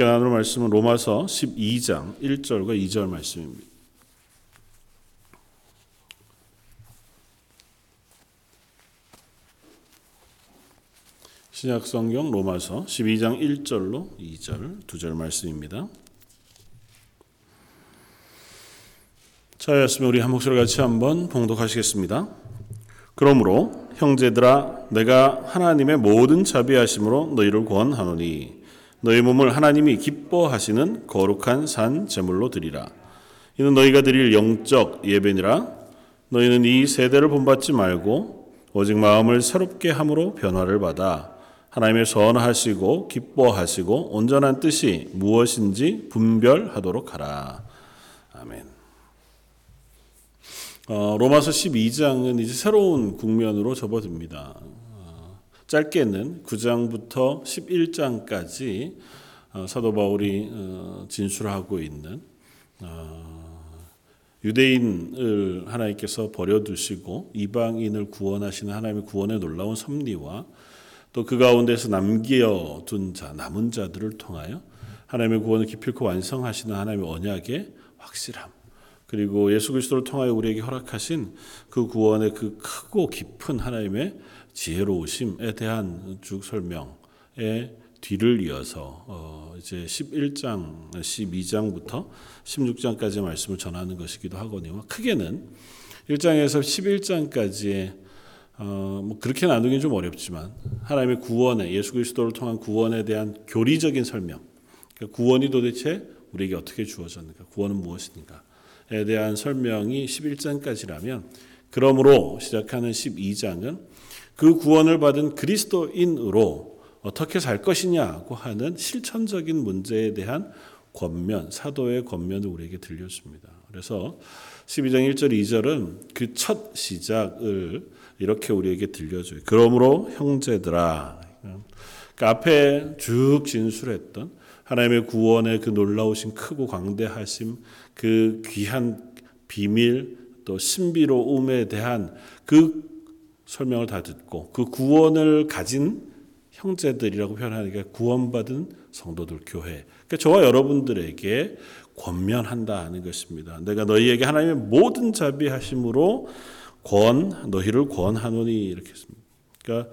함께 나눌 말씀은 로마서 12장 1절과 2절 말씀입니다. 신약성경 로마서 12장 1절로 2절, 2절 말씀입니다. 자였으면 우리 한 목소리 같이 한번 봉독하시겠습니다. 그러므로 형제들아 내가 하나님의 모든 자비하심으로 너희를 권하노니 너희 몸을 하나님이 기뻐하시는 거룩한 산 제물로 드리라. 이는 너희가 드릴 영적 예배니라. 너희는 이 세대를 본받지 말고 오직 마음을 새롭게 함으로 변화를 받아 하나님의 선하시고 기뻐하시고 온전한 뜻이 무엇인지 분별하도록 하라. 아멘. 로마서 12장은 이제 새로운 국면으로 접어듭니다. 짧게는 9장부터 11장까지 사도 바울이 진술하고 있는 유대인을 하나님께서 버려두시고 이방인을 구원하시는 하나님의 구원의 놀라운 섭리와 또 그 가운데서 남겨둔 자, 남은 자들을 통하여 하나님의 구원을 기필코 완성하시는 하나님의 언약의 확실함, 그리고 예수 그리스도를 통하여 우리에게 허락하신 그 구원의 그 크고 깊은 하나님의 지혜로우심에 대한 쭉 설명의 뒤를 이어서 이제 11장, 12장부터 16장까지의 말씀을 전하는 것이기도 하거니와, 크게는 1장에서 11장까지의 뭐 그렇게 나누긴 좀 어렵지만 하나님의 구원에, 예수 그리스도를 통한 구원에 대한 교리적인 설명, 그러니까 구원이 도대체 우리에게 어떻게 주어졌는가, 구원은 무엇인가 에 대한 설명이 11장까지라면, 그러므로 시작하는 12장은 그 구원을 받은 그리스도인으로 어떻게 살 것이냐고 하는 실천적인 문제에 대한 권면, 사도의 권면을 우리에게 들려줍니다. 그래서 12장 1절 2절은 그 첫 시작을 이렇게 우리에게 들려줘요. 그러므로 형제들아, 그러니까 앞에 쭉 진술했던 하나님의 구원의 그 놀라우신 크고 광대하심, 그 귀한 비밀, 또 신비로움에 대한 그 설명을 다 듣고 그 구원을 가진 형제들이라고 표현하니까 구원받은 성도들, 교회, 그러니까 저와 여러분들에게 권면한다 하는 것입니다. 내가 너희에게 하나님의 모든 자비하심으로 너희를 권하노니, 이렇게 했습니다. 그러니까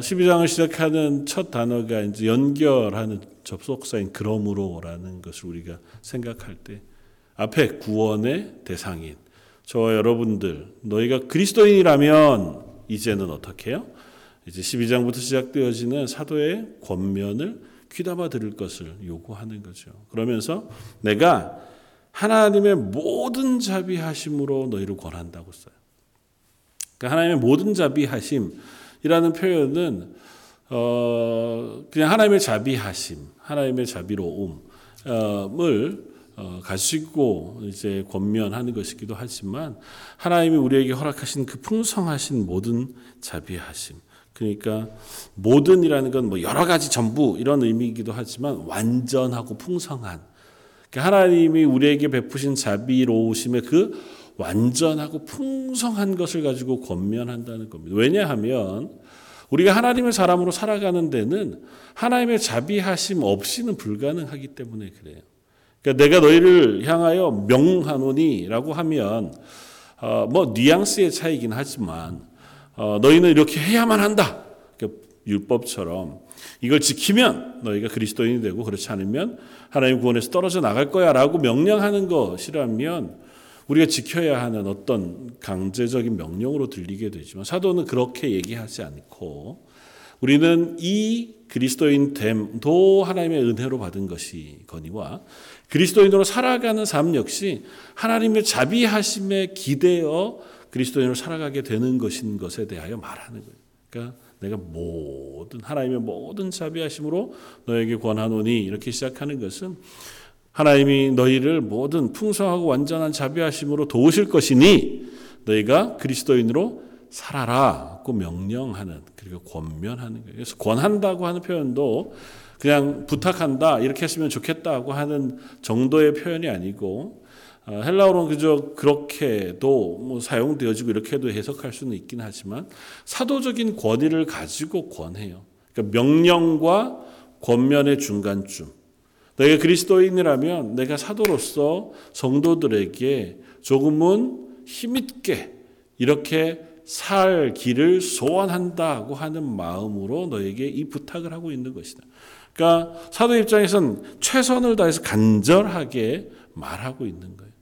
12장을 시작하는 첫 단어가 이제 연결하는 접속사인 그러므로라는 것을 우리가 생각할 때, 앞에 구원의 대상인 저와 여러분들, 너희가 그리스도인이라면 이제는 어떻게 해요? 이제 12장부터 시작되어지는 사도의 권면을 귀담아 들을 것을 요구하는 거죠. 그러면서 내가 하나님의 모든 자비하심으로 너희를 권한다고 써요. 그러니까 하나님의 모든 자비하심 이라는 표현은 그냥 하나님의 자비하심, 하나님의 자비로움을 가지고 이제 권면하는 것이기도 하지만, 하나님이 우리에게 허락하신 그 풍성하신 모든 자비하심, 그러니까 모든이라는 건 뭐 여러 가지, 전부 이런 의미이기도 하지만 완전하고 풍성한, 그러니까 하나님이 우리에게 베푸신 자비로우심의 그 완전하고 풍성한 것을 가지고 권면한다는 겁니다. 왜냐하면 우리가 하나님의 사람으로 살아가는 데는 하나님의 자비하심 없이는 불가능하기 때문에 그래요. 그러니까 내가 너희를 향하여 명하노니라고 하면 뭐 뉘앙스의 차이긴 하지만 너희는 이렇게 해야만 한다. 그러니까 율법처럼 이걸 지키면 너희가 그리스도인이 되고 그렇지 않으면 하나님 구원에서 떨어져 나갈 거야라고 명령하는 것이라면 우리가 지켜야 하는 어떤 강제적인 명령으로 들리게 되지만, 사도는 그렇게 얘기하지 않고 우리는 이 그리스도인 됨도 하나님의 은혜로 받은 것이거니와 그리스도인으로 살아가는 삶 역시 하나님의 자비하심에 기대어 그리스도인으로 살아가게 되는 것인 것에 대하여 말하는 거예요. 그러니까 내가 모든 하나님의 모든 자비하심으로 너에게 권하노니, 이렇게 시작하는 것은 하나님이 너희를 모든 풍성하고 완전한 자비하심으로 도우실 것이니 너희가 그리스도인으로 살아라고 명령하는, 그리고 권면하는 거예요. 그래서 권한다고 하는 표현도 그냥 부탁한다, 이렇게 했으면 좋겠다고 하는 정도의 표현이 아니고, 헬라어로는 그저 그렇게도 뭐 사용되어지고 이렇게도 해석할 수는 있긴 하지만 사도적인 권위를 가지고 권해요. 그러니까 명령과 권면의 중간쯤, 내가 그리스도인이라면 내가 사도로서 성도들에게 조금은 힘있게 이렇게 살 길을 소원한다고 하는 마음으로 너에게 이 부탁을 하고 있는 것이다. 그러니까 사도 입장에서는 최선을 다해서 간절하게 말하고 있는 거예요.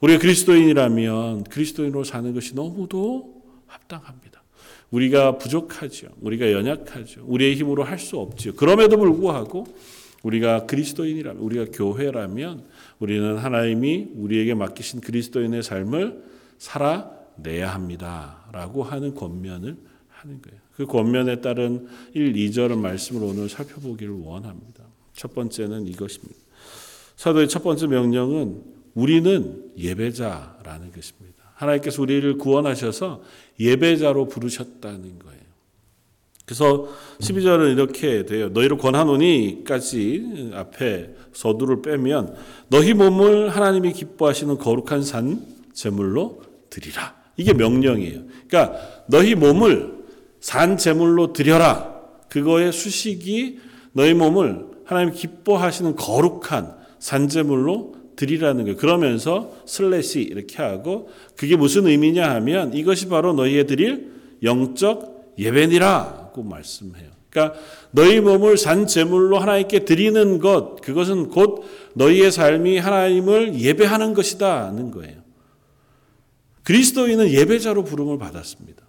우리가 그리스도인이라면 그리스도인으로 사는 것이 너무도 합당합니다. 우리가 부족하죠. 우리가 연약하죠. 우리의 힘으로 할 수 없죠. 그럼에도 불구하고 우리가 그리스도인이라면, 우리가 교회라면 우리는 하나님이 우리에게 맡기신 그리스도인의 삶을 살아내야 합니다. 라고 하는 권면을 하는 거예요. 그 권면에 따른 1, 2절의 말씀을 오늘 살펴보기를 원합니다. 첫 번째는 이것입니다. 사도의 첫 번째 명령은 우리는 예배자라는 것입니다. 하나님께서 우리를 구원하셔서 예배자로 부르셨다는 거예요. 그래서 12절은 이렇게 돼요. 너희를 권하노니까지 앞에 서두를 빼면 너희 몸을 하나님이 기뻐하시는 거룩한 산 제물로 드리라. 이게 명령이에요. 그러니까 너희 몸을 산 제물로 드려라. 그거의 수식이 너희 몸을 하나님이 기뻐하시는 거룩한 산 제물로 드리라는 거예요. 그러면서 슬래시 이렇게 하고 그게 무슨 의미냐 하면 이것이 바로 너희의 드릴 영적 예배니라. 말씀해요. 그러니까 너희 몸을 산 제물로 하나님께 드리는 것, 그것은 곧 너희의 삶이 하나님을 예배하는 것이다는 거예요. 그리스도인은 예배자로 부름을 받았습니다.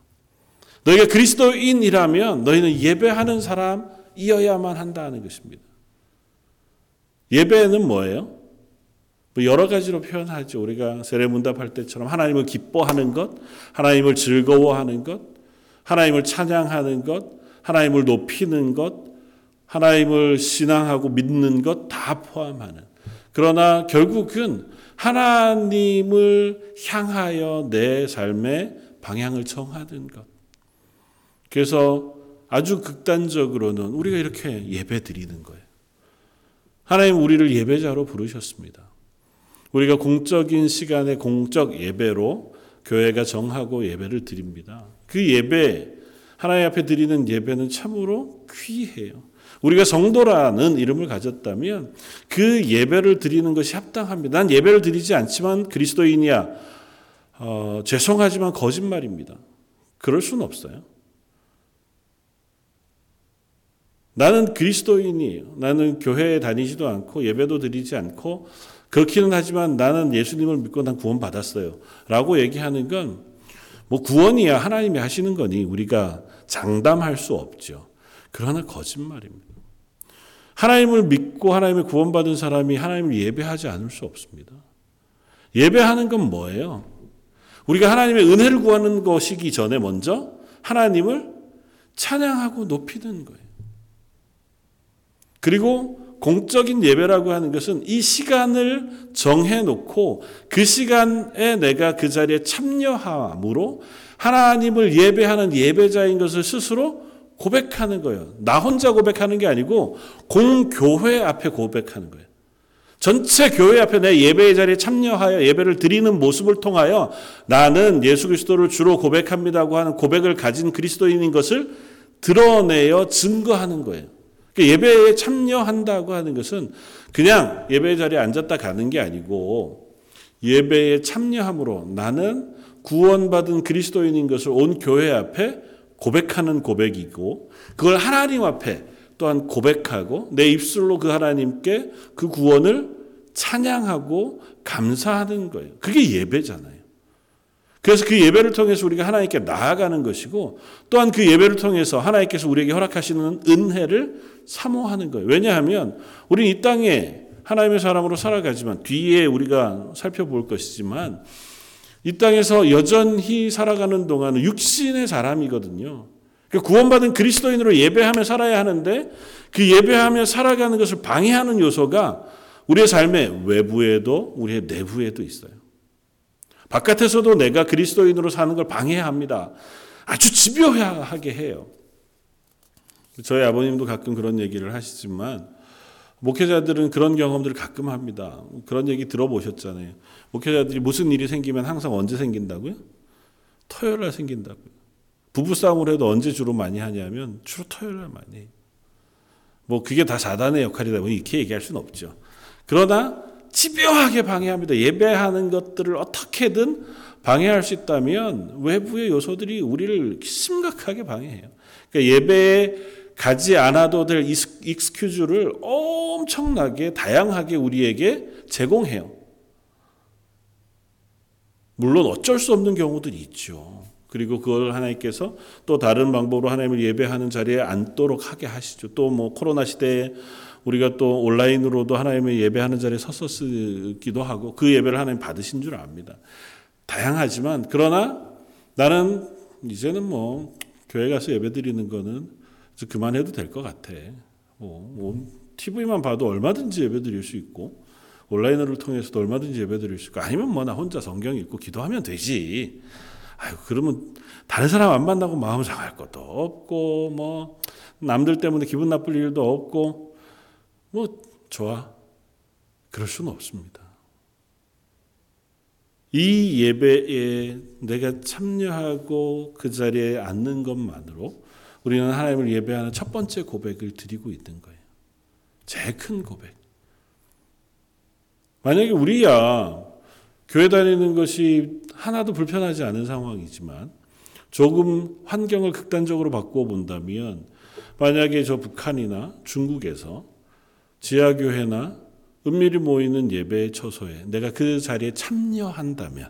너희가 그리스도인이라면 너희는 예배하는 사람이어야만 한다는 것입니다. 예배는 뭐예요? 뭐 여러 가지로 표현하죠. 우리가 세례문답할 때처럼 하나님을 기뻐하는 것, 하나님을 즐거워하는 것, 하나님을 찬양하는 것, 하나님을 높이는 것, 하나님을 신앙하고 믿는 것 다 포함하는. 그러나 결국은 하나님을 향하여 내 삶의 방향을 정하는 것. 그래서 아주 극단적으로는 우리가 이렇게 예배 드리는 거예요. 하나님 우리를 예배자로 부르셨습니다. 우리가 공적인 시간에 공적 예배로 교회가 정하고 예배를 드립니다. 그 예배, 하나님 앞에 드리는 예배는 참으로 귀해요. 우리가 성도라는 이름을 가졌다면 그 예배를 드리는 것이 합당합니다. 난 예배를 드리지 않지만 그리스도인이야. 죄송하지만 거짓말입니다. 그럴 수는 없어요. 나는 그리스도인이에요. 나는 교회에 다니지도 않고 예배도 드리지 않고 그렇기는 하지만 나는 예수님을 믿고 난 구원받았어요. 라고 얘기하는 건 뭐 구원이야 하나님이 하시는 거니 우리가 장담할 수 없죠. 그러나 거짓말입니다. 하나님을 믿고 하나님의 구원받은 사람이 하나님을 예배하지 않을 수 없습니다. 예배하는 건 뭐예요? 우리가 하나님의 은혜를 구하는 것이기 전에 먼저 하나님을 찬양하고 높이는 거예요. 그리고 공적인 예배라고 하는 것은 이 시간을 정해놓고 그 시간에 내가 그 자리에 참여함으로 하나님을 예배하는 예배자인 것을 스스로 고백하는 거예요. 나 혼자 고백하는 게 아니고 공교회 앞에 고백하는 거예요. 전체 교회 앞에 내 예배의 자리에 참여하여 예배를 드리는 모습을 통하여 나는 예수 그리스도를 주로 고백합니다고 하는 고백을 가진 그리스도인인 것을 드러내어 증거하는 거예요. 예배에 참여한다고 하는 것은 그냥 예배의 자리에 앉았다 가는 게 아니고 예배에 참여함으로 나는 구원받은 그리스도인인 것을 온 교회 앞에 고백하는 고백이고 그걸 하나님 앞에 또한 고백하고 내 입술로 그 하나님께 그 구원을 찬양하고 감사하는 거예요. 그게 예배잖아요. 그래서 그 예배를 통해서 우리가 하나님께 나아가는 것이고 또한 그 예배를 통해서 하나님께서 우리에게 허락하시는 은혜를 사모하는 거예요. 왜냐하면 우리는 이 땅에 하나님의 사람으로 살아가지만 뒤에 우리가 살펴볼 것이지만 이 땅에서 여전히 살아가는 동안은 육신의 사람이거든요. 구원받은 그리스도인으로 예배하며 살아야 하는데 그 예배하며 살아가는 것을 방해하는 요소가 우리의 삶의 외부에도 우리의 내부에도 있어요. 바깥에서도 내가 그리스도인으로 사는 걸 방해합니다. 아주 집요하게 해요. 저희 아버님도 가끔 그런 얘기를 하시지만 목회자들은 그런 경험들을 가끔 합니다. 그런 얘기 들어보셨잖아요. 목회자들이 무슨 일이 생기면 항상 언제 생긴다고요? 토요일 날 생긴다고요. 부부싸움을 해도 언제 주로 많이 하냐면 주로 토요일 날 많이 해요. 뭐 그게 다 사단의 역할이다 보니 이렇게 얘기할 수는 없죠. 그러나 집요하게 방해합니다. 예배하는 것들을 어떻게든 방해할 수 있다면 외부의 요소들이 우리를 심각하게 방해해요. 그러니까 예배에 가지 않아도 될 익스큐즈를 엄청나게 다양하게 우리에게 제공해요. 물론 어쩔 수 없는 경우들이 있죠. 그리고 그걸 하나님께서 또 다른 방법으로 하나님을 예배하는 자리에 앉도록 하게 하시죠. 또 뭐 코로나 시대에 우리가 또 온라인으로도 하나님을 예배하는 자리에 섰었기도 하고 그 예배를 하나님 받으신 줄 압니다. 다양하지만 그러나 나는 이제는 뭐 교회 가서 예배 드리는 거는 그만해도 될 것 같아. 뭐 TV만 봐도 얼마든지 예배 드릴 수 있고 온라인을 통해서도 얼마든지 예배 드릴 수 있고 아니면 뭐 나 혼자 성경 읽고 기도하면 되지. 아유, 그러면 다른 사람 안 만나고 마음 상할 것도 없고 뭐 남들 때문에 기분 나쁠 일도 없고 뭐 좋아. 그럴 수는 없습니다. 이 예배에 내가 참여하고 그 자리에 앉는 것만으로 우리는 하나님을 예배하는 첫 번째 고백을 드리고 있는 거예요. 제일 큰 고백. 만약에 우리야 교회 다니는 것이 하나도 불편하지 않은 상황이지만 조금 환경을 극단적으로 바꾸어 본다면 만약에 저 북한이나 중국에서 지하교회나 은밀히 모이는 예배의 처소에 내가 그 자리에 참여한다면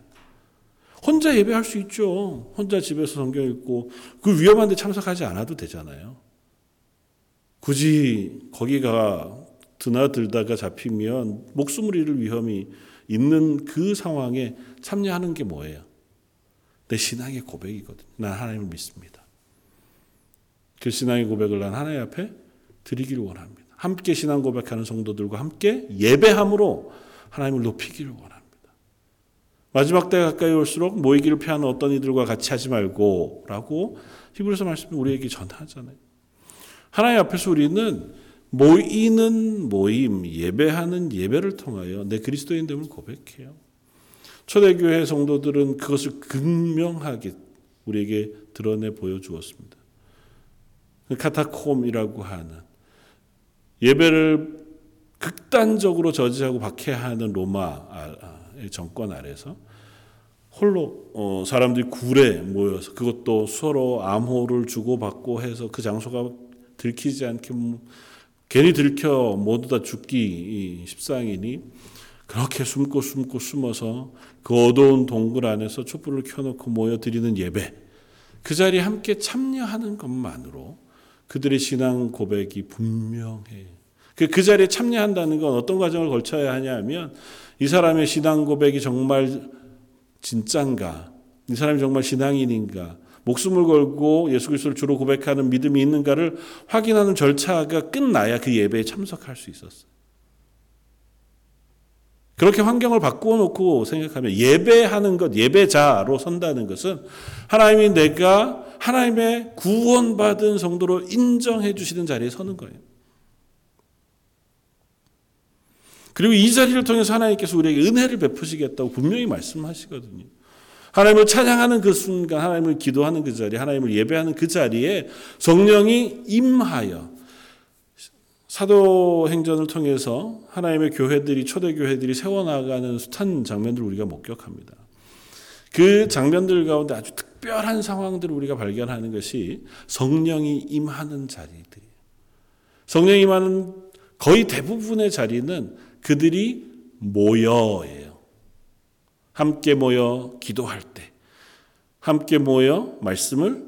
혼자 예배할 수 있죠. 혼자 집에서 성경 읽고 그 위험한 데 참석하지 않아도 되잖아요. 굳이 거기가 드나들다가 잡히면 목숨을 잃을 위험이 있는 그 상황에 참여하는 게 뭐예요? 내 신앙의 고백이거든요. 난 하나님을 믿습니다. 그 신앙의 고백을 난 하나님 앞에 드리기를 원합니다. 함께 신앙 고백하는 성도들과 함께 예배함으로 하나님을 높이기를 원합니다. 마지막 때에 가까이 올수록 모이기를 피하는 어떤 이들과 같이 하지 말고 라고 히브리서 말씀이 우리에게 전하잖아요. 하나님 앞에서 우리는 모이는 모임, 예배하는 예배를 통하여 내 그리스도인됨을 고백해요. 초대교회 성도들은 그것을 극명하게 우리에게 드러내 보여주었습니다. 카타콤이라고 하는 예배를 극단적으로 저지하고 박해하는 로마의 정권 아래서 홀로 사람들이 굴에 모여서 그것도 서로 암호를 주고받고 해서 그 장소가 들키지 않게 괜히 들켜 모두 다 죽기 십상이니 그렇게 숨어서 그 어두운 동굴 안에서 촛불을 켜놓고 모여드리는 예배 그 자리에 함께 참여하는 것만으로 그들의 신앙 고백이 분명해요. 그 자리에 참여한다는 건 어떤 과정을 거쳐야 하냐면 이 사람의 신앙 고백이 정말 진짠가 이 사람이 정말 신앙인인가 목숨을 걸고 예수 그리스도를 주로 고백하는 믿음이 있는가를 확인하는 절차가 끝나야 그 예배에 참석할 수 있었어요. 그렇게 환경을 바꾸어 놓고 생각하면 예배하는 것, 예배자로 선다는 것은 하나님이 내가 하나님의 구원받은 성도로 인정해 주시는 자리에 서는 거예요. 그리고 이 자리를 통해서 하나님께서 우리에게 은혜를 베푸시겠다고 분명히 말씀하시거든요. 하나님을 찬양하는 그 순간, 하나님을 기도하는 그 자리, 하나님을 예배하는 그 자리에 성령이 임하여 사도행전을 통해서 하나님의 교회들이 초대교회들이 세워나가는 숱한 장면들을 우리가 목격합니다. 그 장면들 가운데 아주 특별한 상황들을 우리가 발견하는 것이 성령이 임하는 자리들이에요. 성령이 임하는 거의 대부분의 자리는 그들이 모여예요. 함께 모여 기도할 때, 함께 모여 말씀을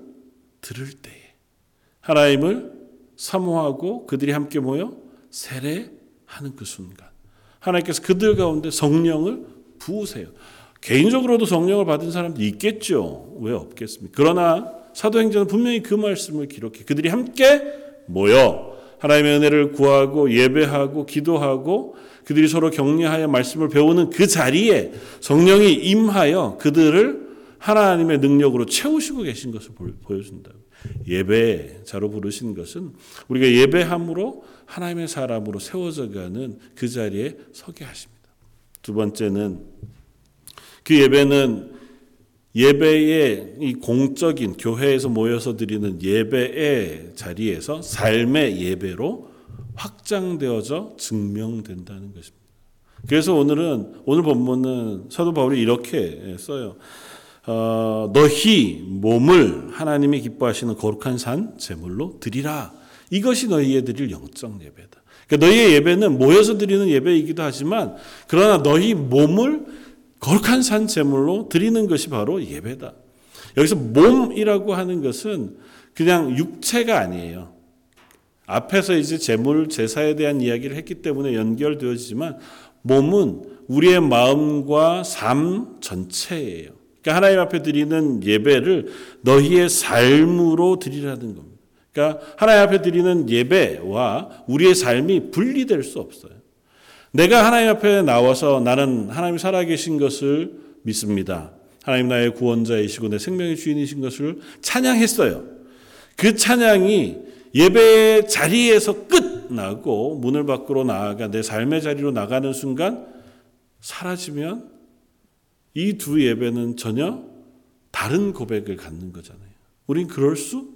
들을 때, 하나님을 사모하고 그들이 함께 모여 세례하는 그 순간 하나님께서 그들 가운데 성령을 부으세요. 개인적으로도 성령을 받은 사람도 있겠죠. 왜 없겠습니까? 그러나 사도행전은 분명히 그 말씀을 기록해 그들이 함께 모여 하나님의 은혜를 구하고 예배하고 기도하고 그들이 서로 격려하여 말씀을 배우는 그 자리에 성령이 임하여 그들을 하나님의 능력으로 채우시고 계신 것을 보여준다. 예배자로 부르신 것은 우리가 예배함으로 하나님의 사람으로 세워져가는 그 자리에 서게 하십니다. 두 번째는 그 예배는 예배의 이 공적인 교회에서 모여서 드리는 예배의 자리에서 삶의 예배로 확장되어져 증명된다는 것입니다. 그래서 오늘 본문은 사도 바울이 이렇게 써요. 너희 몸을 하나님이 기뻐하시는 거룩한 산 제물로 드리라. 이것이 너희에 드릴 영적 예배다. 그러니까 너희의 예배는 모여서 드리는 예배이기도 하지만 그러나 너희 몸을 거룩한 산 제물로 드리는 것이 바로 예배다. 여기서 몸이라고 하는 것은 그냥 육체가 아니에요. 앞에서 이제 제물, 제사에 대한 이야기를 했기 때문에 연결되어지지만 몸은 우리의 마음과 삶 전체예요. 그러니까 하나님 앞에 드리는 예배를 너희의 삶으로 드리라는 겁니다. 그러니까 하나님 앞에 드리는 예배와 우리의 삶이 분리될 수 없어요. 내가 하나님 앞에 나와서 나는 하나님이 살아계신 것을 믿습니다. 하나님 나의 구원자이시고 내 생명의 주인이신 것을 찬양했어요. 그 찬양이 예배의 자리에서 끝나고 문을 밖으로 나아가 내 삶의 자리로 나가는 순간 사라지면 이 두 예배는 전혀 다른 고백을 갖는 거잖아요. 우린 그럴 수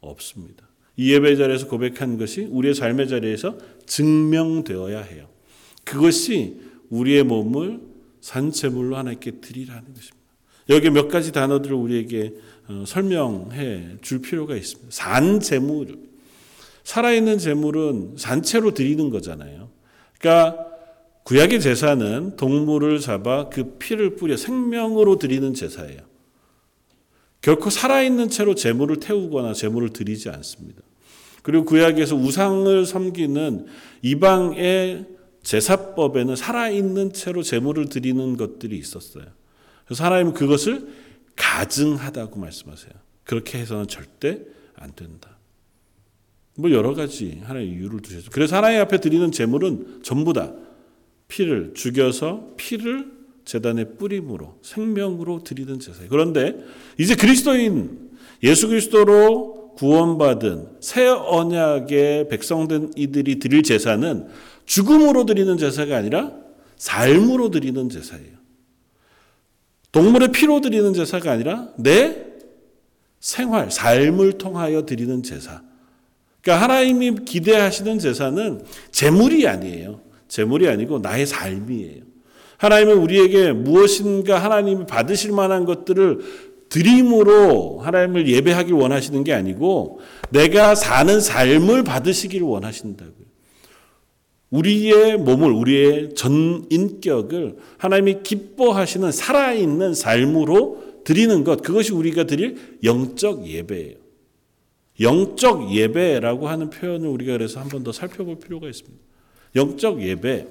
없습니다. 이 예배 자리에서 고백한 것이 우리의 삶의 자리에서 증명되어야 해요. 그것이 우리의 몸을 산제물로 하나님께 드리라는 것입니다. 여기 몇 가지 단어들을 우리에게 설명해 줄 필요가 있습니다. 산제물. 살아있는 제물은 산채로 드리는 거잖아요. 그러니까 구약의 제사는 동물을 잡아 그 피를 뿌려 생명으로 드리는 제사예요. 결코 살아있는 채로 제물을 태우거나 제물을 드리지 않습니다. 그리고 구약에서 우상을 섬기는 이방의 제사법에는 살아있는 채로 제물을 드리는 것들이 있었어요. 그래서 하나님은 그것을 가증하다고 말씀하세요. 그렇게 해서는 절대 안 된다. 뭐 여러 가지 하나님의 이유를 두셨죠. 그래서 하나님 앞에 드리는 제물은 전부 다 피를 죽여서 피를 제단에 뿌림으로 생명으로 드리는 제사예요. 그런데 이제 그리스도인 예수 그리스도로 구원받은 새 언약의 백성된 이들이 드릴 제사는 죽음으로 드리는 제사가 아니라 삶으로 드리는 제사예요. 동물의 피로 드리는 제사가 아니라 내 생활, 삶을 통하여 드리는 제사. 그러니까 하나님이 기대하시는 제사는 제물이 아니에요. 제물이 아니고 나의 삶이에요. 하나님은 우리에게 무엇인가 하나님이 받으실 만한 것들을 드림으로 하나님을 예배하길 원하시는 게 아니고 내가 사는 삶을 받으시길 원하신다고요. 우리의 몸을, 우리의 전 인격을 하나님이 기뻐하시는 살아있는 삶으로 드리는 것, 그것이 우리가 드릴 영적 예배예요. 영적 예배라고 하는 표현을 우리가 그래서 한 번 더 살펴볼 필요가 있습니다. 영적 예배.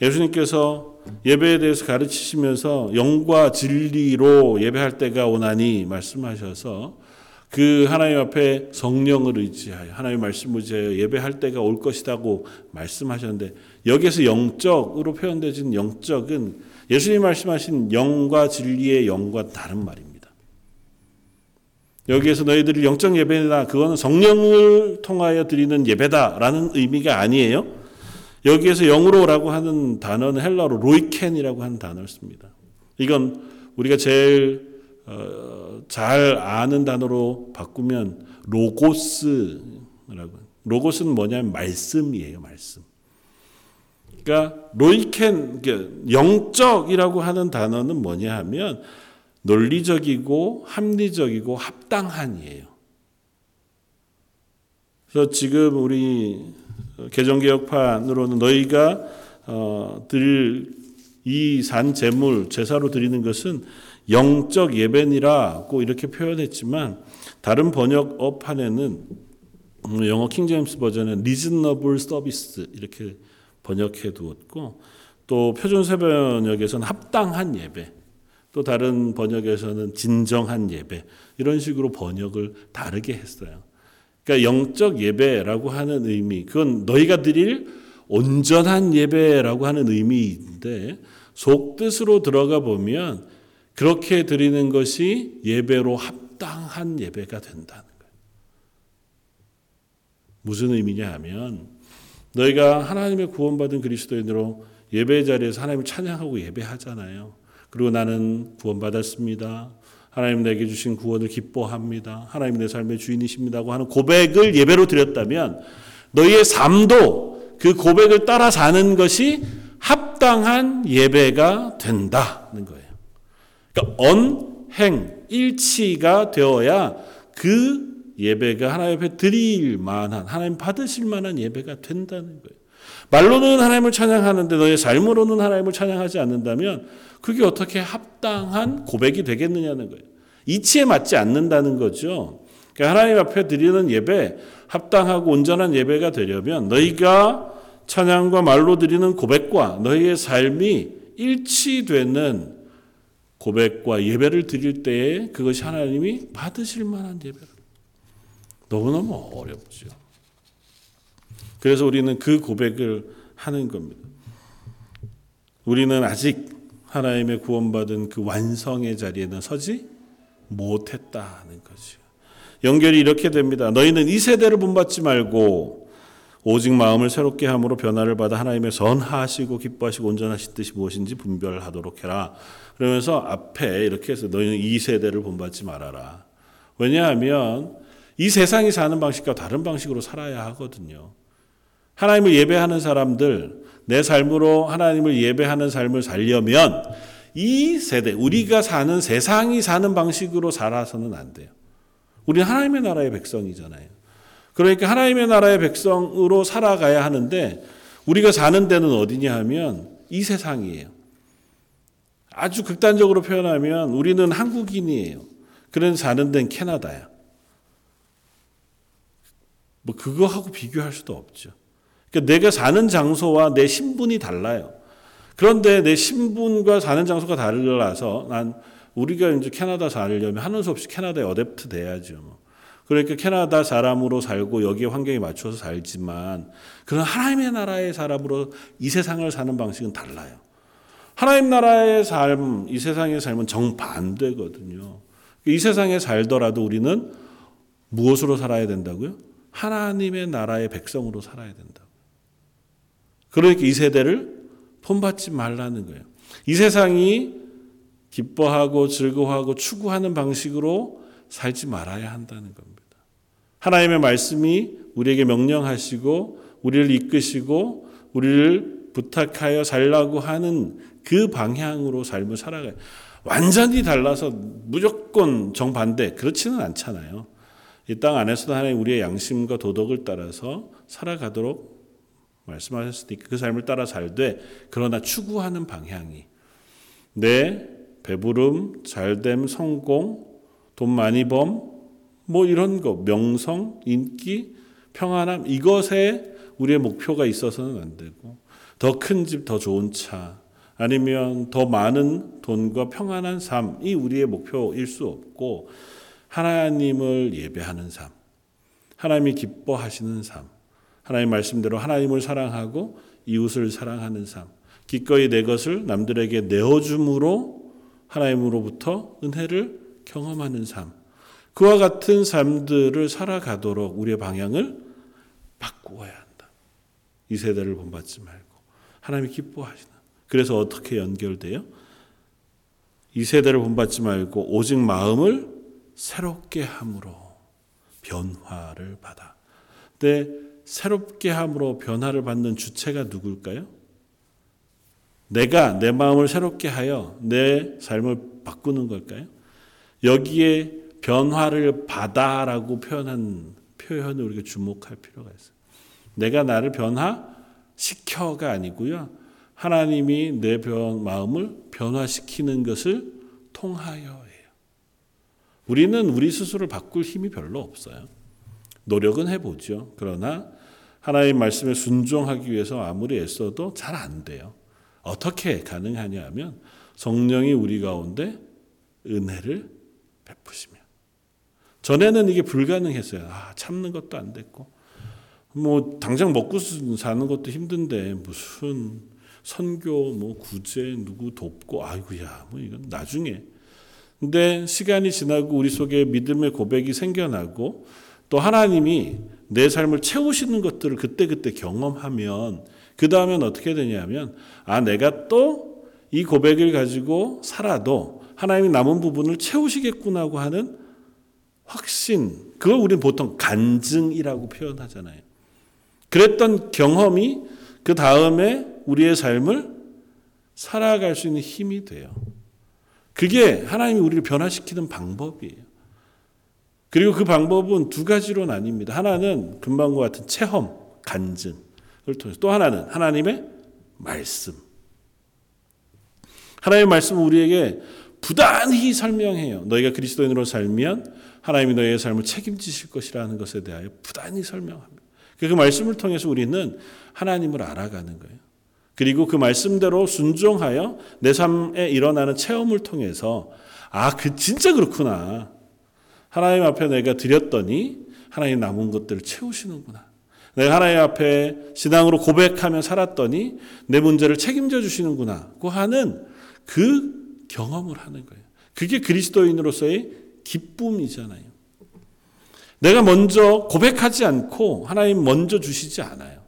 예수님께서 예배에 대해서 가르치시면서 영과 진리로 예배할 때가 오나니 말씀하셔서 그 하나님 앞에 성령을 의지하여 하나님의 말씀을 의지하여 예배할 때가 올 것이라고 말씀하셨는데 여기에서 영적으로 표현되어진 영적은 예수님 말씀하신 영과 진리의 영과 다른 말입니다. 여기에서 너희들이 영적 예배다. 그거는 성령을 통하여 드리는 예배다라는 의미가 아니에요. 여기에서 영으로라고 하는 단어는 헬라로 로이켄이라고 하는 단어를 씁니다. 이건 우리가 제일 잘 아는 단어로 바꾸면 로고스라고. 로고스는 뭐냐면 말씀이에요. 말씀. 그러니까 로이켄, 영적이라고 하는 단어는 뭐냐 하면 논리적이고 합리적이고 합당한이에요. 그래서 지금 우리 개정개혁판으로는 너희가 드릴 이 산 제물 제사로 드리는 것은 영적 예배니라고 이렇게 표현했지만 다른 번역어판에는 영어 킹제임스 버전에 리즈너블 서비스 이렇게 번역해 두었고 또 표준세번역에서는 합당한 예배 또 다른 번역에서는 진정한 예배 이런 식으로 번역을 다르게 했어요. 그러니까 영적 예배라고 하는 의미, 그건 너희가 드릴 온전한 예배라고 하는 의미인데 속뜻으로 들어가 보면 그렇게 드리는 것이 예배로 합당한 예배가 된다는 거예요. 무슨 의미냐 하면 너희가 하나님의 구원받은 그리스도인으로 예배의 자리에서 하나님을 찬양하고 예배하잖아요. 그리고 나는 구원받았습니다. 하나님 내게 주신 구원을 기뻐합니다. 하나님 내 삶의 주인이십니다고 하는 고백을 예배로 드렸다면 너희의 삶도 그 고백을 따라 사는 것이 합당한 예배가 된다는 거예요. 그러니까 언행 일치가 되어야 그 예배가 하나님 앞에 드릴 만한, 하나님 받으실 만한 예배가 된다는 거예요. 말로는 하나님을 찬양하는데 너의 삶으로는 하나님을 찬양하지 않는다면 그게 어떻게 합당한 고백이 되겠느냐는 거예요. 이치에 맞지 않는다는 거죠. 그러니까 하나님 앞에 드리는 예배, 합당하고 온전한 예배가 되려면 너희가 찬양과 말로 드리는 고백과 너희의 삶이 일치되는 고백과 예배를 드릴 때에 그것이 하나님이 받으실 만한 예배라. 너무너무 어렵죠. 그래서 우리는 그 고백을 하는 겁니다. 우리는 아직 하나님의 구원받은 그 완성의 자리에는 서지 못했다는 거죠. 연결이 이렇게 됩니다. 너희는 이 세대를 본받지 말고 오직 마음을 새롭게 함으로 변화를 받아 하나님의 선하시고 기뻐하시고 온전하신 뜻이 무엇인지 분별하도록 해라. 그러면서 앞에 이렇게 해서 너희는 이 세대를 본받지 말아라. 왜냐하면 이 세상이 사는 방식과 다른 방식으로 살아야 하거든요. 하나님을 예배하는 사람들, 내 삶으로 하나님을 예배하는 삶을 살려면 이 세대, 우리가 사는 세상이 사는 방식으로 살아서는 안 돼요. 우리는 하나님의 나라의 백성이잖아요. 그러니까 하나님의 나라의 백성으로 살아가야 하는데 우리가 사는 데는 어디냐 하면 이 세상이에요. 아주 극단적으로 표현하면 우리는 한국인이에요. 그런 사는 데는 캐나다야. 뭐 그거하고 비교할 수도 없죠. 그러니까 내가 사는 장소와 내 신분이 달라요. 그런데 내 신분과 사는 장소가 달라서 난 우리가 이제 캐나다 살려면 하는 수 없이 캐나다에 어댑트 돼야죠. 뭐. 그러니까 캐나다 사람으로 살고 여기에 환경에 맞춰서 살지만 그런 하나님의 나라의 사람으로 이 세상을 사는 방식은 달라요. 하나님 나라의 삶, 이 세상의 삶은 정반대거든요. 이 세상에 살더라도 우리는 무엇으로 살아야 된다고요? 하나님의 나라의 백성으로 살아야 된다고. 그러니까 이 세대를 본받지 말라는 거예요. 이 세상이 기뻐하고 즐거워하고 추구하는 방식으로 살지 말아야 한다는 겁니다. 하나님의 말씀이 우리에게 명령하시고 우리를 이끄시고 우리를 부탁하여 살라고 하는 그 방향으로 삶을 살아가요. 완전히 달라서 무조건 정반대 그렇지는 않잖아요. 이 땅 안에서도 하나님 우리의 양심과 도덕을 따라서 살아가도록 말씀하셨으니까 그 삶을 따라 살되 그러나 추구하는 방향이 내 배부름, 잘됨, 성공, 돈 많이 범 뭐 이런 거, 명성, 인기, 평안함 이것에 우리의 목표가 있어서는 안 되고 더 큰 집, 더 좋은 차 아니면 더 많은 돈과 평안한 삶이 우리의 목표일 수 없고 하나님을 예배하는 삶, 하나님이 기뻐하시는 삶, 하나님 말씀대로 하나님을 사랑하고 이웃을 사랑하는 삶, 기꺼이 내 것을 남들에게 내어줌으로 하나님으로부터 은혜를 경험하는 삶, 그와 같은 삶들을 살아가도록 우리의 방향을 바꾸어야 한다. 이 세대를 본받지 말고 하나님이 기뻐하시는. 그래서 어떻게 연결돼요? 이 세대를 본받지 말고 오직 마음을 새롭게 함으로 변화를 받아. 근데 새롭게 함으로 변화를 받는 주체가 누굴까요? 내가 내 마음을 새롭게 하여 내 삶을 바꾸는 걸까요? 여기에 변화를 받아라고 표현한 표현을 우리가 주목할 필요가 있어요. 내가 나를 변화시켜가 아니고요. 하나님이 내 마음을 변화시키는 것을 통하여 우리는 우리 스스로를 바꿀 힘이 별로 없어요. 노력은 해보죠. 그러나 하나님 말씀에 순종하기 위해서 아무리 애써도 잘 안 돼요. 어떻게 가능하냐 하면 성령이 우리 가운데 은혜를 베푸시면. 전에는 이게 불가능했어요. 참는 것도 안 됐고 뭐 당장 먹고 사는 것도 힘든데 무슨 선교 뭐 구제 누구 돕고 아이고야 뭐 이건 나중에. 근데 시간이 지나고 우리 속에 믿음의 고백이 생겨나고 또 하나님이 내 삶을 채우시는 것들을 그때그때 경험하면 그 다음엔 어떻게 되냐면 내가 또 이 고백을 가지고 살아도 하나님이 남은 부분을 채우시겠구나 하고 하는 확신. 그걸 우리는 보통 간증이라고 표현하잖아요. 그랬던 경험이 그 다음에 우리의 삶을 살아갈 수 있는 힘이 돼요. 그게 하나님이 우리를 변화시키는 방법이에요. 그리고 그 방법은 두 가지로 나뉩니다. 하나는 금방과 같은 체험, 간증을 통해서, 또 하나는 하나님의 말씀. 하나님의 말씀은 우리에게 부단히 설명해요. 너희가 그리스도인으로 살면 하나님이 너희의 삶을 책임지실 것이라는 것에 대하여 부단히 설명합니다. 그 말씀을 통해서 우리는 하나님을 알아가는 거예요. 그리고 그 말씀대로 순종하여 내 삶에 일어나는 체험을 통해서 그 진짜 그렇구나. 하나님 앞에 내가 드렸더니 하나님 남은 것들을 채우시는구나. 내가 하나님 앞에 신앙으로 고백하며 살았더니 내 문제를 책임져 주시는구나고 하는 그 경험을 하는 거예요. 그게 그리스도인으로서의 기쁨이잖아요. 내가 먼저 고백하지 않고 하나님 먼저 주시지 않아요.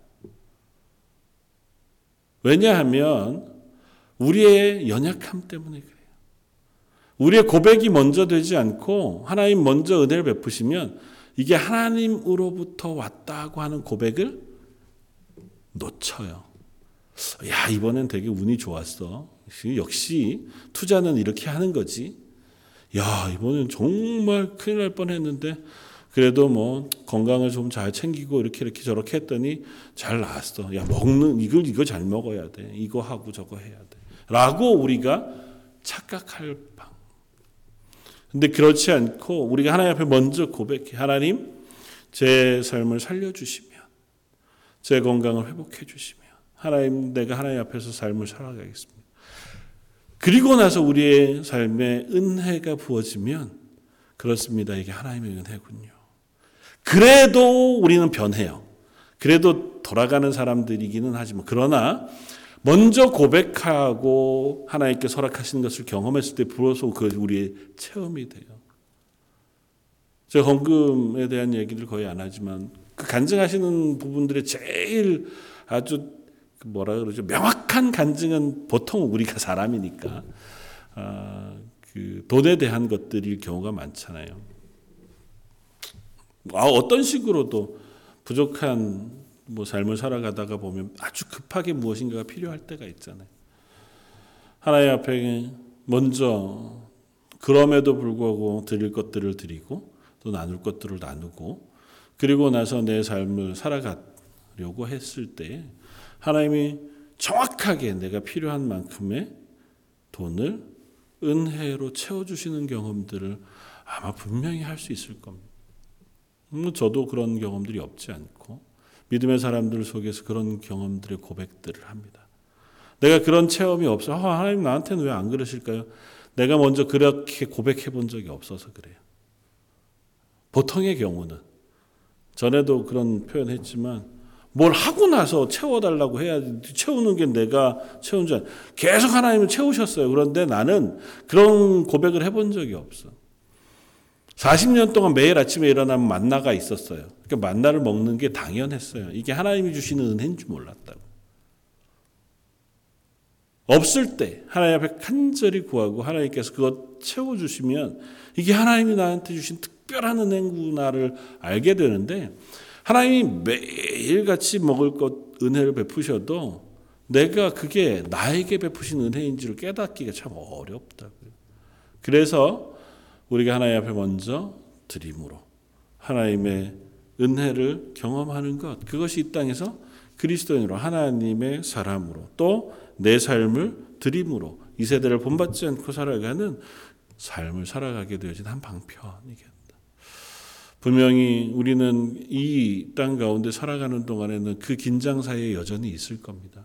왜냐하면 우리의 연약함 때문에 그래요. 우리의 고백이 먼저 되지 않고 하나님 먼저 은혜를 베푸시면 이게 하나님으로부터 왔다고 하는 고백을 놓쳐요. 야, 이번엔 되게 운이 좋았어. 역시 투자는 이렇게 하는 거지. 야, 이번엔 정말 큰일 날 뻔했는데 그래도 뭐 건강을 좀 잘 챙기고 이렇게 저렇게 했더니 잘 나았어. 야, 먹는 이거 잘 먹어야 돼. 이거 하고 저거 해야 돼. 라고 우리가 착각할 방. 근데 그렇지 않고 우리가 하나님 앞에 먼저 고백해. 하나님, 제 삶을 살려 주시면, 제 건강을 회복해 주시면, 하나님, 내가 하나님 앞에서 삶을 살아가겠습니다. 그리고 나서 우리의 삶에 은혜가 부어지면 그렇습니다. 이게 하나님의 은혜군요. 그래도 우리는 변해요. 그래도 돌아가는 사람들이기는 하지만, 그러나 먼저 고백하고 하나님께 허락하신 것을 경험했을 때 비로소 그 우리의 체험이 돼요. 제가 헌금에 대한 얘기를 거의 안 하지만 그 간증하시는 부분들의 제일 아주 명확한 간증은, 보통 우리가 사람이니까 그 돈에 대한 것들일 경우가 많잖아요. 어떤 식으로도 부족한 삶을 살아가다가 보면 아주 급하게 무엇인가가 필요할 때가 있잖아요. 하나님 앞에 먼저 그럼에도 불구하고 드릴 것들을 드리고 또 나눌 것들을 나누고, 그리고 나서 내 삶을 살아가려고 했을 때 하나님이 정확하게 내가 필요한 만큼의 돈을 은혜로 채워주시는 경험들을 아마 분명히 할 수 있을 겁니다. 저도 그런 경험들이 없지 않고 믿음의 사람들 속에서 그런 경험들의 고백들을 합니다. 내가 그런 체험이 없어. 하나님 나한테는 왜 안 그러실까요? 내가 먼저 그렇게 고백해 본 적이 없어서 그래요. 보통의 경우는, 전에도 그런 표현했지만, 뭘 하고 나서 채워달라고 해야지, 채우는 게 내가 채운 줄 알아요. 계속 하나님은 채우셨어요. 그런데 나는 그런 고백을 해본 적이 없어. 40년 동안 매일 아침에 일어나면 만나가 있었어요. 그러니까 만나를 먹는 게 당연했어요. 이게 하나님이 주시는 은혜인 줄 몰랐다고. 없을 때 하나님 앞에 간절히 구하고 하나님께서 그거 채워주시면 이게 하나님이 나한테 주신 특별한 은혜구나를 알게 되는데, 하나님이 매일같이 먹을 것 은혜를 베푸셔도 내가 그게 나에게 베푸신 은혜인지를 깨닫기가 참 어렵다고요. 그래서 우리가 하나님 앞에 먼저 드림으로 하나님의 은혜를 경험하는 것, 그것이 이 땅에서 그리스도인으로, 하나님의 사람으로, 또 내 삶을 드림으로 이 세대를 본받지 않고 살아가는 삶을 살아가게 되어진 한 방편이겠다. 분명히 우리는 이 땅 가운데 살아가는 동안에는 그 긴장 사이에 여전히 있을 겁니다.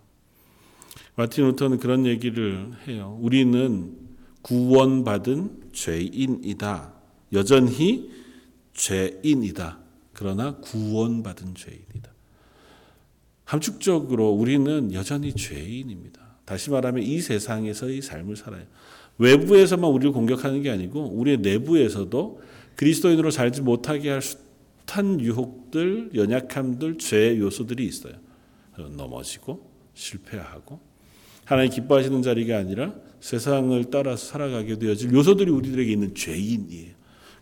마틴 루터는 그런 얘기를 해요. 우리는 구원받은 죄인이다. 여전히 죄인이다. 그러나 구원받은 죄인이다. 함축적으로 우리는 여전히 죄인입니다. 다시 말하면 이 세상에서의 삶을 살아요. 외부에서만 우리를 공격하는 게 아니고 우리의 내부에서도 그리스도인으로 살지 못하게 할 숱한 유혹들, 연약함들, 죄의 요소들이 있어요. 넘어지고 실패하고 하나님 기뻐하시는 자리가 아니라 세상을 따라서 살아가게 되어질 요소들이 우리들에게 있는 죄인이에요.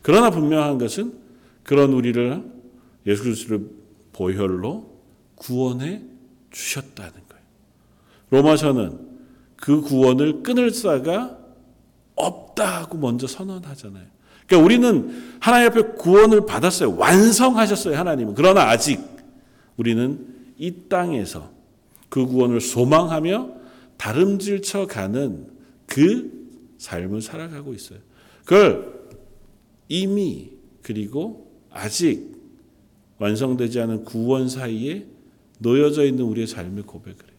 그러나 분명한 것은 그런 우리를 예수 그리스도의 보혈로 구원해 주셨다는 거예요. 로마서는 그 구원을 끈을 싸가 없다고 먼저 선언하잖아요. 그러니까 우리는 하나님 앞에 구원을 받았어요. 완성하셨어요, 하나님은. 그러나 아직 우리는 이 땅에서 그 구원을 소망하며 다름질쳐 가는 그 삶을 살아가고 있어요. 그걸 이미 그리고 아직 완성되지 않은 구원 사이에 놓여져 있는 우리의 삶의 고백을 해요.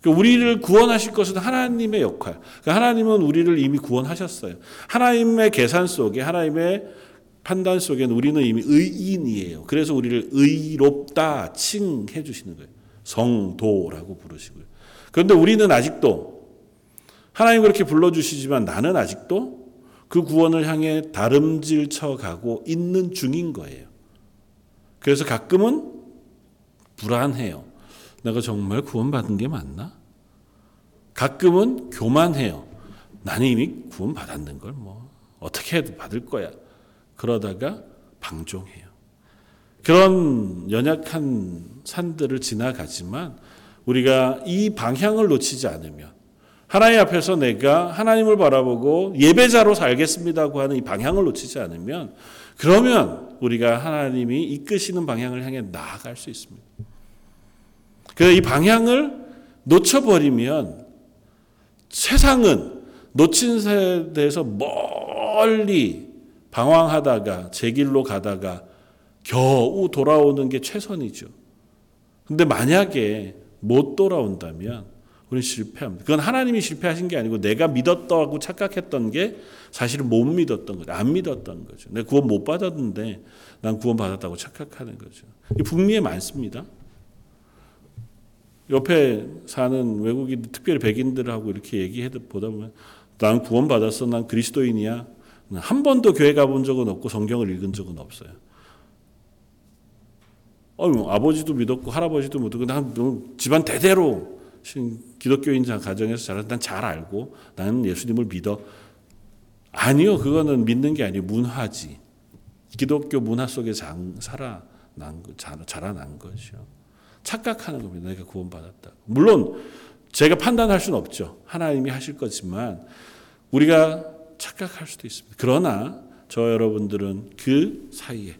그러니까 우리를 구원하실 것은 하나님의 역할. 그러니까 하나님은 우리를 이미 구원하셨어요. 하나님의 계산 속에, 하나님의 판단 속에는 우리는 이미 의인이에요. 그래서 우리를 의롭다 칭해 주시는 거예요. 성도라고 부르시고요. 그런데 우리는 아직도 하나님 그렇게 불러주시지만 나는 아직도 그 구원을 향해 다름질쳐 가고 있는 중인 거예요. 그래서 가끔은 불안해요. 내가 정말 구원받은 게 맞나? 가끔은 교만해요. 나는 이미 구원받았는 걸 뭐 어떻게 해도 받을 거야. 그러다가 방종해요. 그런 연약한 산들을 지나가지만 우리가 이 방향을 놓치지 않으면 하나님 앞에서 내가 하나님을 바라보고 예배자로 살겠습니다고 하는 이 방향을 놓치지 않으면 그러면 우리가 하나님이 이끄시는 방향을 향해 나아갈 수 있습니다. 그래서 이 방향을 놓쳐버리면 세상은 놓친 세대에서 멀리 방황하다가 제 길로 가다가 겨우 돌아오는 게 최선이죠. 근데 만약에 못 돌아온다면 우리는 실패합니다. 그건 하나님이 실패하신 게 아니고 내가 믿었다고 착각했던 게 사실은 못 믿었던 거죠. 안 믿었던 거죠. 내가 구원 못 받았는데 난 구원 받았다고 착각하는 거죠. 북미에 많습니다. 옆에 사는 외국인, 특별히 백인들하고 이렇게 얘기해 보다 보면 난 구원 받았어. 난 그리스도인이야. 한 번도 교회 가본 적은 없고 성경을 읽은 적은 없어요. 아버지도 믿었고 할아버지도 믿었고 난 집안 대대로 기독교인 가정에서 자라서 난 잘 알고 나는 예수님을 믿어. 아니요, 그거는 믿는 게 아니에요. 문화지. 기독교 문화 속에 자라난 거죠. 착각하는 겁니다. 내가 구원받았다. 물론 제가 판단할 수는 없죠. 하나님이 하실 거지만 우리가 착각할 수도 있습니다. 그러나 저 여러분들은 그 사이에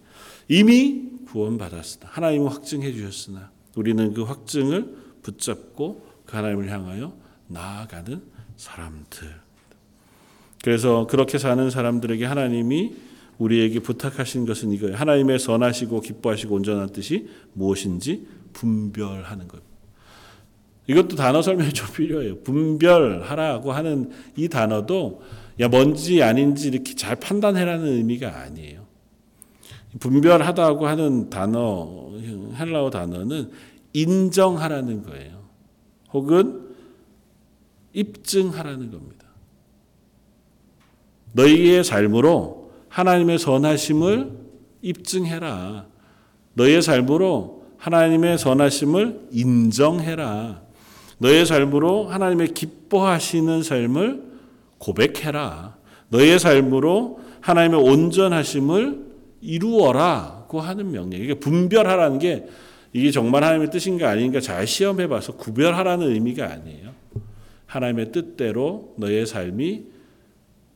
이미 구원받았으나 하나님은 확증해 주셨으나 우리는 그 확증을 붙잡고 그 하나님을 향하여 나아가는 사람들. 그래서 그렇게 사는 사람들에게 하나님이 우리에게 부탁하신 것은 이거예요. 하나님의 선하시고 기뻐하시고 온전한 뜻이 무엇인지 분별하는 것. 이것도 단어 설명이 좀 필요해요. 분별하라고 하는 이 단어도 야 뭔지 아닌지 이렇게 잘 판단해라는 의미가 아니에요. 분별하다고 하는 단어, 헬라어 단어는 인정하라는 거예요. 혹은 입증하라는 겁니다. 너희의 삶으로 하나님의 선하심을 입증해라. 너희의 삶으로 하나님의 선하심을 인정해라. 너희의 삶으로 하나님의 기뻐하시는 삶을 고백해라. 너희의 삶으로 하나님의 온전하심을 이루어라고 하는 명령. 이게 분별하라는 게 이게 정말 하나님의 뜻인가 아닌가 잘 시험해봐서 구별하라는 의미가 아니에요. 하나님의 뜻대로 너의 삶이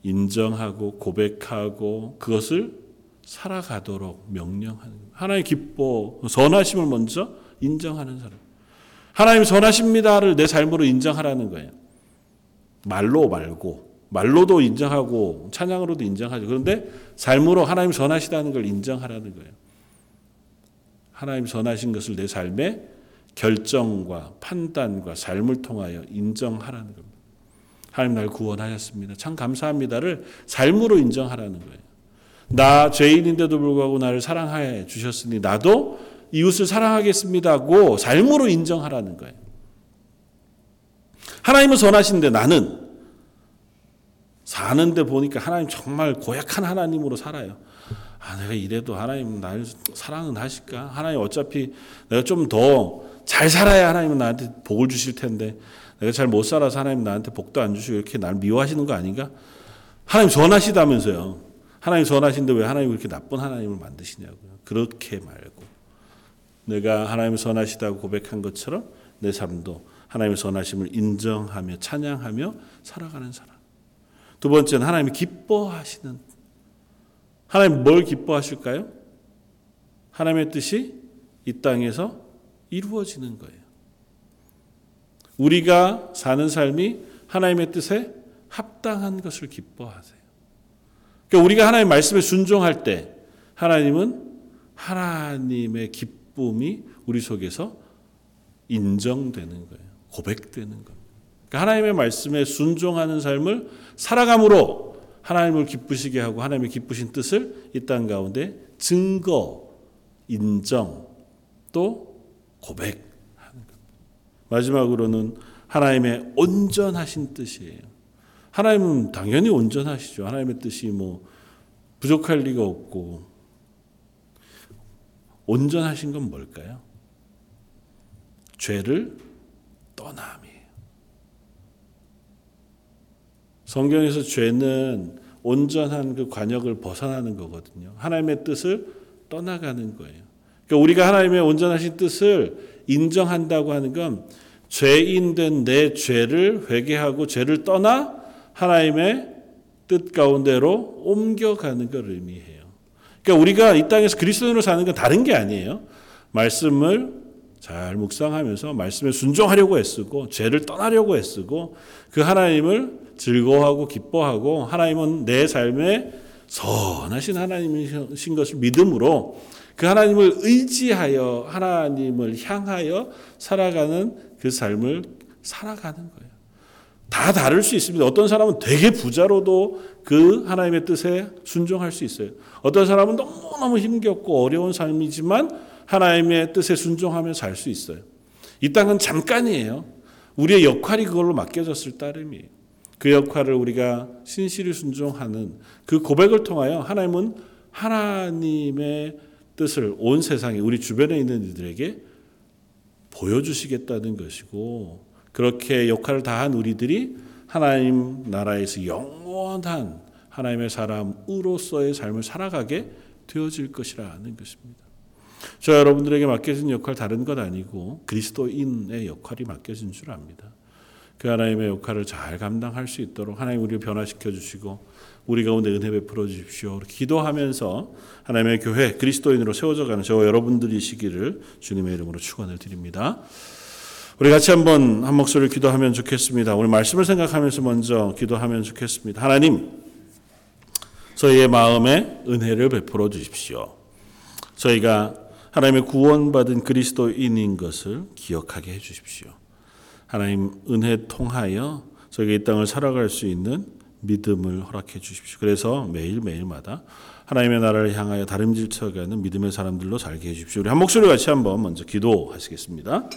인정하고 고백하고 그것을 살아가도록 명령하는 거예요. 하나님 기뻐 선하심을 먼저 인정하는 사람. 하나님 선하십니다를 내 삶으로 인정하라는 거예요. 말로 말고 말로도 인정하고 찬양으로도 인정하죠. 그런데 삶으로 하나님 선하시다는 걸 인정하라는 거예요. 하나님 선하신 것을 내 삶의 결정과 판단과 삶을 통하여 인정하라는 겁니다. 하나님 날 구원하셨습니다. 참 감사합니다를 삶으로 인정하라는 거예요. 나 죄인인데도 불구하고 나를 사랑해 주셨으니 나도 이웃을 사랑하겠습니다고 삶으로 인정하라는 거예요. 하나님은 선하신데 나는 사는데 보니까 하나님 정말 고약한 하나님으로 살아요. 내가 이래도 하나님 나를 사랑은 하실까? 하나님 어차피 내가 좀 더 잘 살아야 하나님은 나한테 복을 주실 텐데 내가 잘 못 살아서 하나님 나한테 복도 안 주시고 이렇게 날 미워하시는 거 아닌가? 하나님 선하시다면서요. 하나님 선하신데 왜 하나님 그렇게 나쁜 하나님을 만드시냐고요. 그렇게 말고 내가 하나님을 선하시다고 고백한 것처럼 내 삶도 하나님의 선하심을 인정하며 찬양하며 살아가는 사람. 두 번째는 하나님이 기뻐하시는, 하나님 뭘 기뻐하실까요? 하나님의 뜻이 이 땅에서 이루어지는 거예요. 우리가 사는 삶이 하나님의 뜻에 합당한 것을 기뻐하세요. 그러니까 우리가 하나님의 말씀에 순종할 때 하나님은 하나님의 기쁨이 우리 속에서 인정되는 거예요. 고백되는 겁니다. 그러니까 하나님의 말씀에 순종하는 삶을 살아감으로 하나님을 기쁘시게 하고 하나님의 기쁘신 뜻을 이 땅 가운데 증거, 인정, 또 고백하는 겁니다. 마지막으로는 하나님의 온전하신 뜻이에요. 하나님은 당연히 온전하시죠. 하나님의 뜻이 뭐 부족할 리가 없고. 온전하신 건 뭘까요? 죄를 떠남이에요. 성경에서 죄는 온전한 그 관역을 벗어나는 거거든요. 하나님의 뜻을 떠나가는 거예요. 그러니까 우리가 하나님의 온전하신 뜻을 인정한다고 하는 건 죄인 된 내 죄를 회개하고 죄를 떠나 하나님의 뜻 가운데로 옮겨가는 걸 의미해요. 그러니까 우리가 이 땅에서 그리스도인으로 사는 건 다른 게 아니에요. 말씀을 잘 묵상하면서 말씀에 순종하려고 애쓰고 죄를 떠나려고 애쓰고 그 하나님을 즐거워하고 기뻐하고 하나님은 내 삶에 선하신 하나님이신 것을 믿음으로 그 하나님을 의지하여 하나님을 향하여 살아가는 그 삶을 살아가는 거예요. 다 다를 수 있습니다. 어떤 사람은 되게 부자로도 그 하나님의 뜻에 순종할 수 있어요. 어떤 사람은 너무너무 힘겹고 어려운 삶이지만 하나님의 뜻에 순종하며 살 수 있어요. 이 땅은 잠깐이에요. 우리의 역할이 그걸로 맡겨졌을 따름이에요. 그 역할을 우리가 신실히 순종하는 그 고백을 통하여 하나님은 하나님의 뜻을 온 세상에 우리 주변에 있는 이들에게 보여주시겠다는 것이고 그렇게 역할을 다한 우리들이 하나님 나라에서 영원한 하나님의 사람으로서의 삶을 살아가게 되어질 것이라는 것입니다. 저 여러분들에게 맡겨진 역할 다른 것 아니고 그리스도인의 역할이 맡겨진 줄 압니다. 그 하나님의 역할을 잘 감당할 수 있도록 하나님 우리를 변화시켜 주시고 우리 가운데 은혜 베풀어 주십시오. 기도하면서 하나님의 교회 그리스도인으로 세워져가는 저와 여러분들이시기를 주님의 이름으로 축원을 드립니다. 우리 같이 한번 한 목소리를 기도하면 좋겠습니다. 오늘 말씀을 생각하면서 먼저 기도하면 좋겠습니다. 하나님, 저희의 마음에 은혜를 베풀어 주십시오. 저희가 하나님의 구원받은 그리스도인인 것을 기억하게 해주십시오. 하나님 은혜 통하여 저희가 이 땅을 살아갈 수 있는 믿음을 허락해 주십시오. 그래서 매일매일마다 하나님의 나라를 향하여 다름질쳐가는 믿음의 사람들로 살게 해주십시오. 우리 한 목소리 같이 한번 먼저 기도하시겠습니다.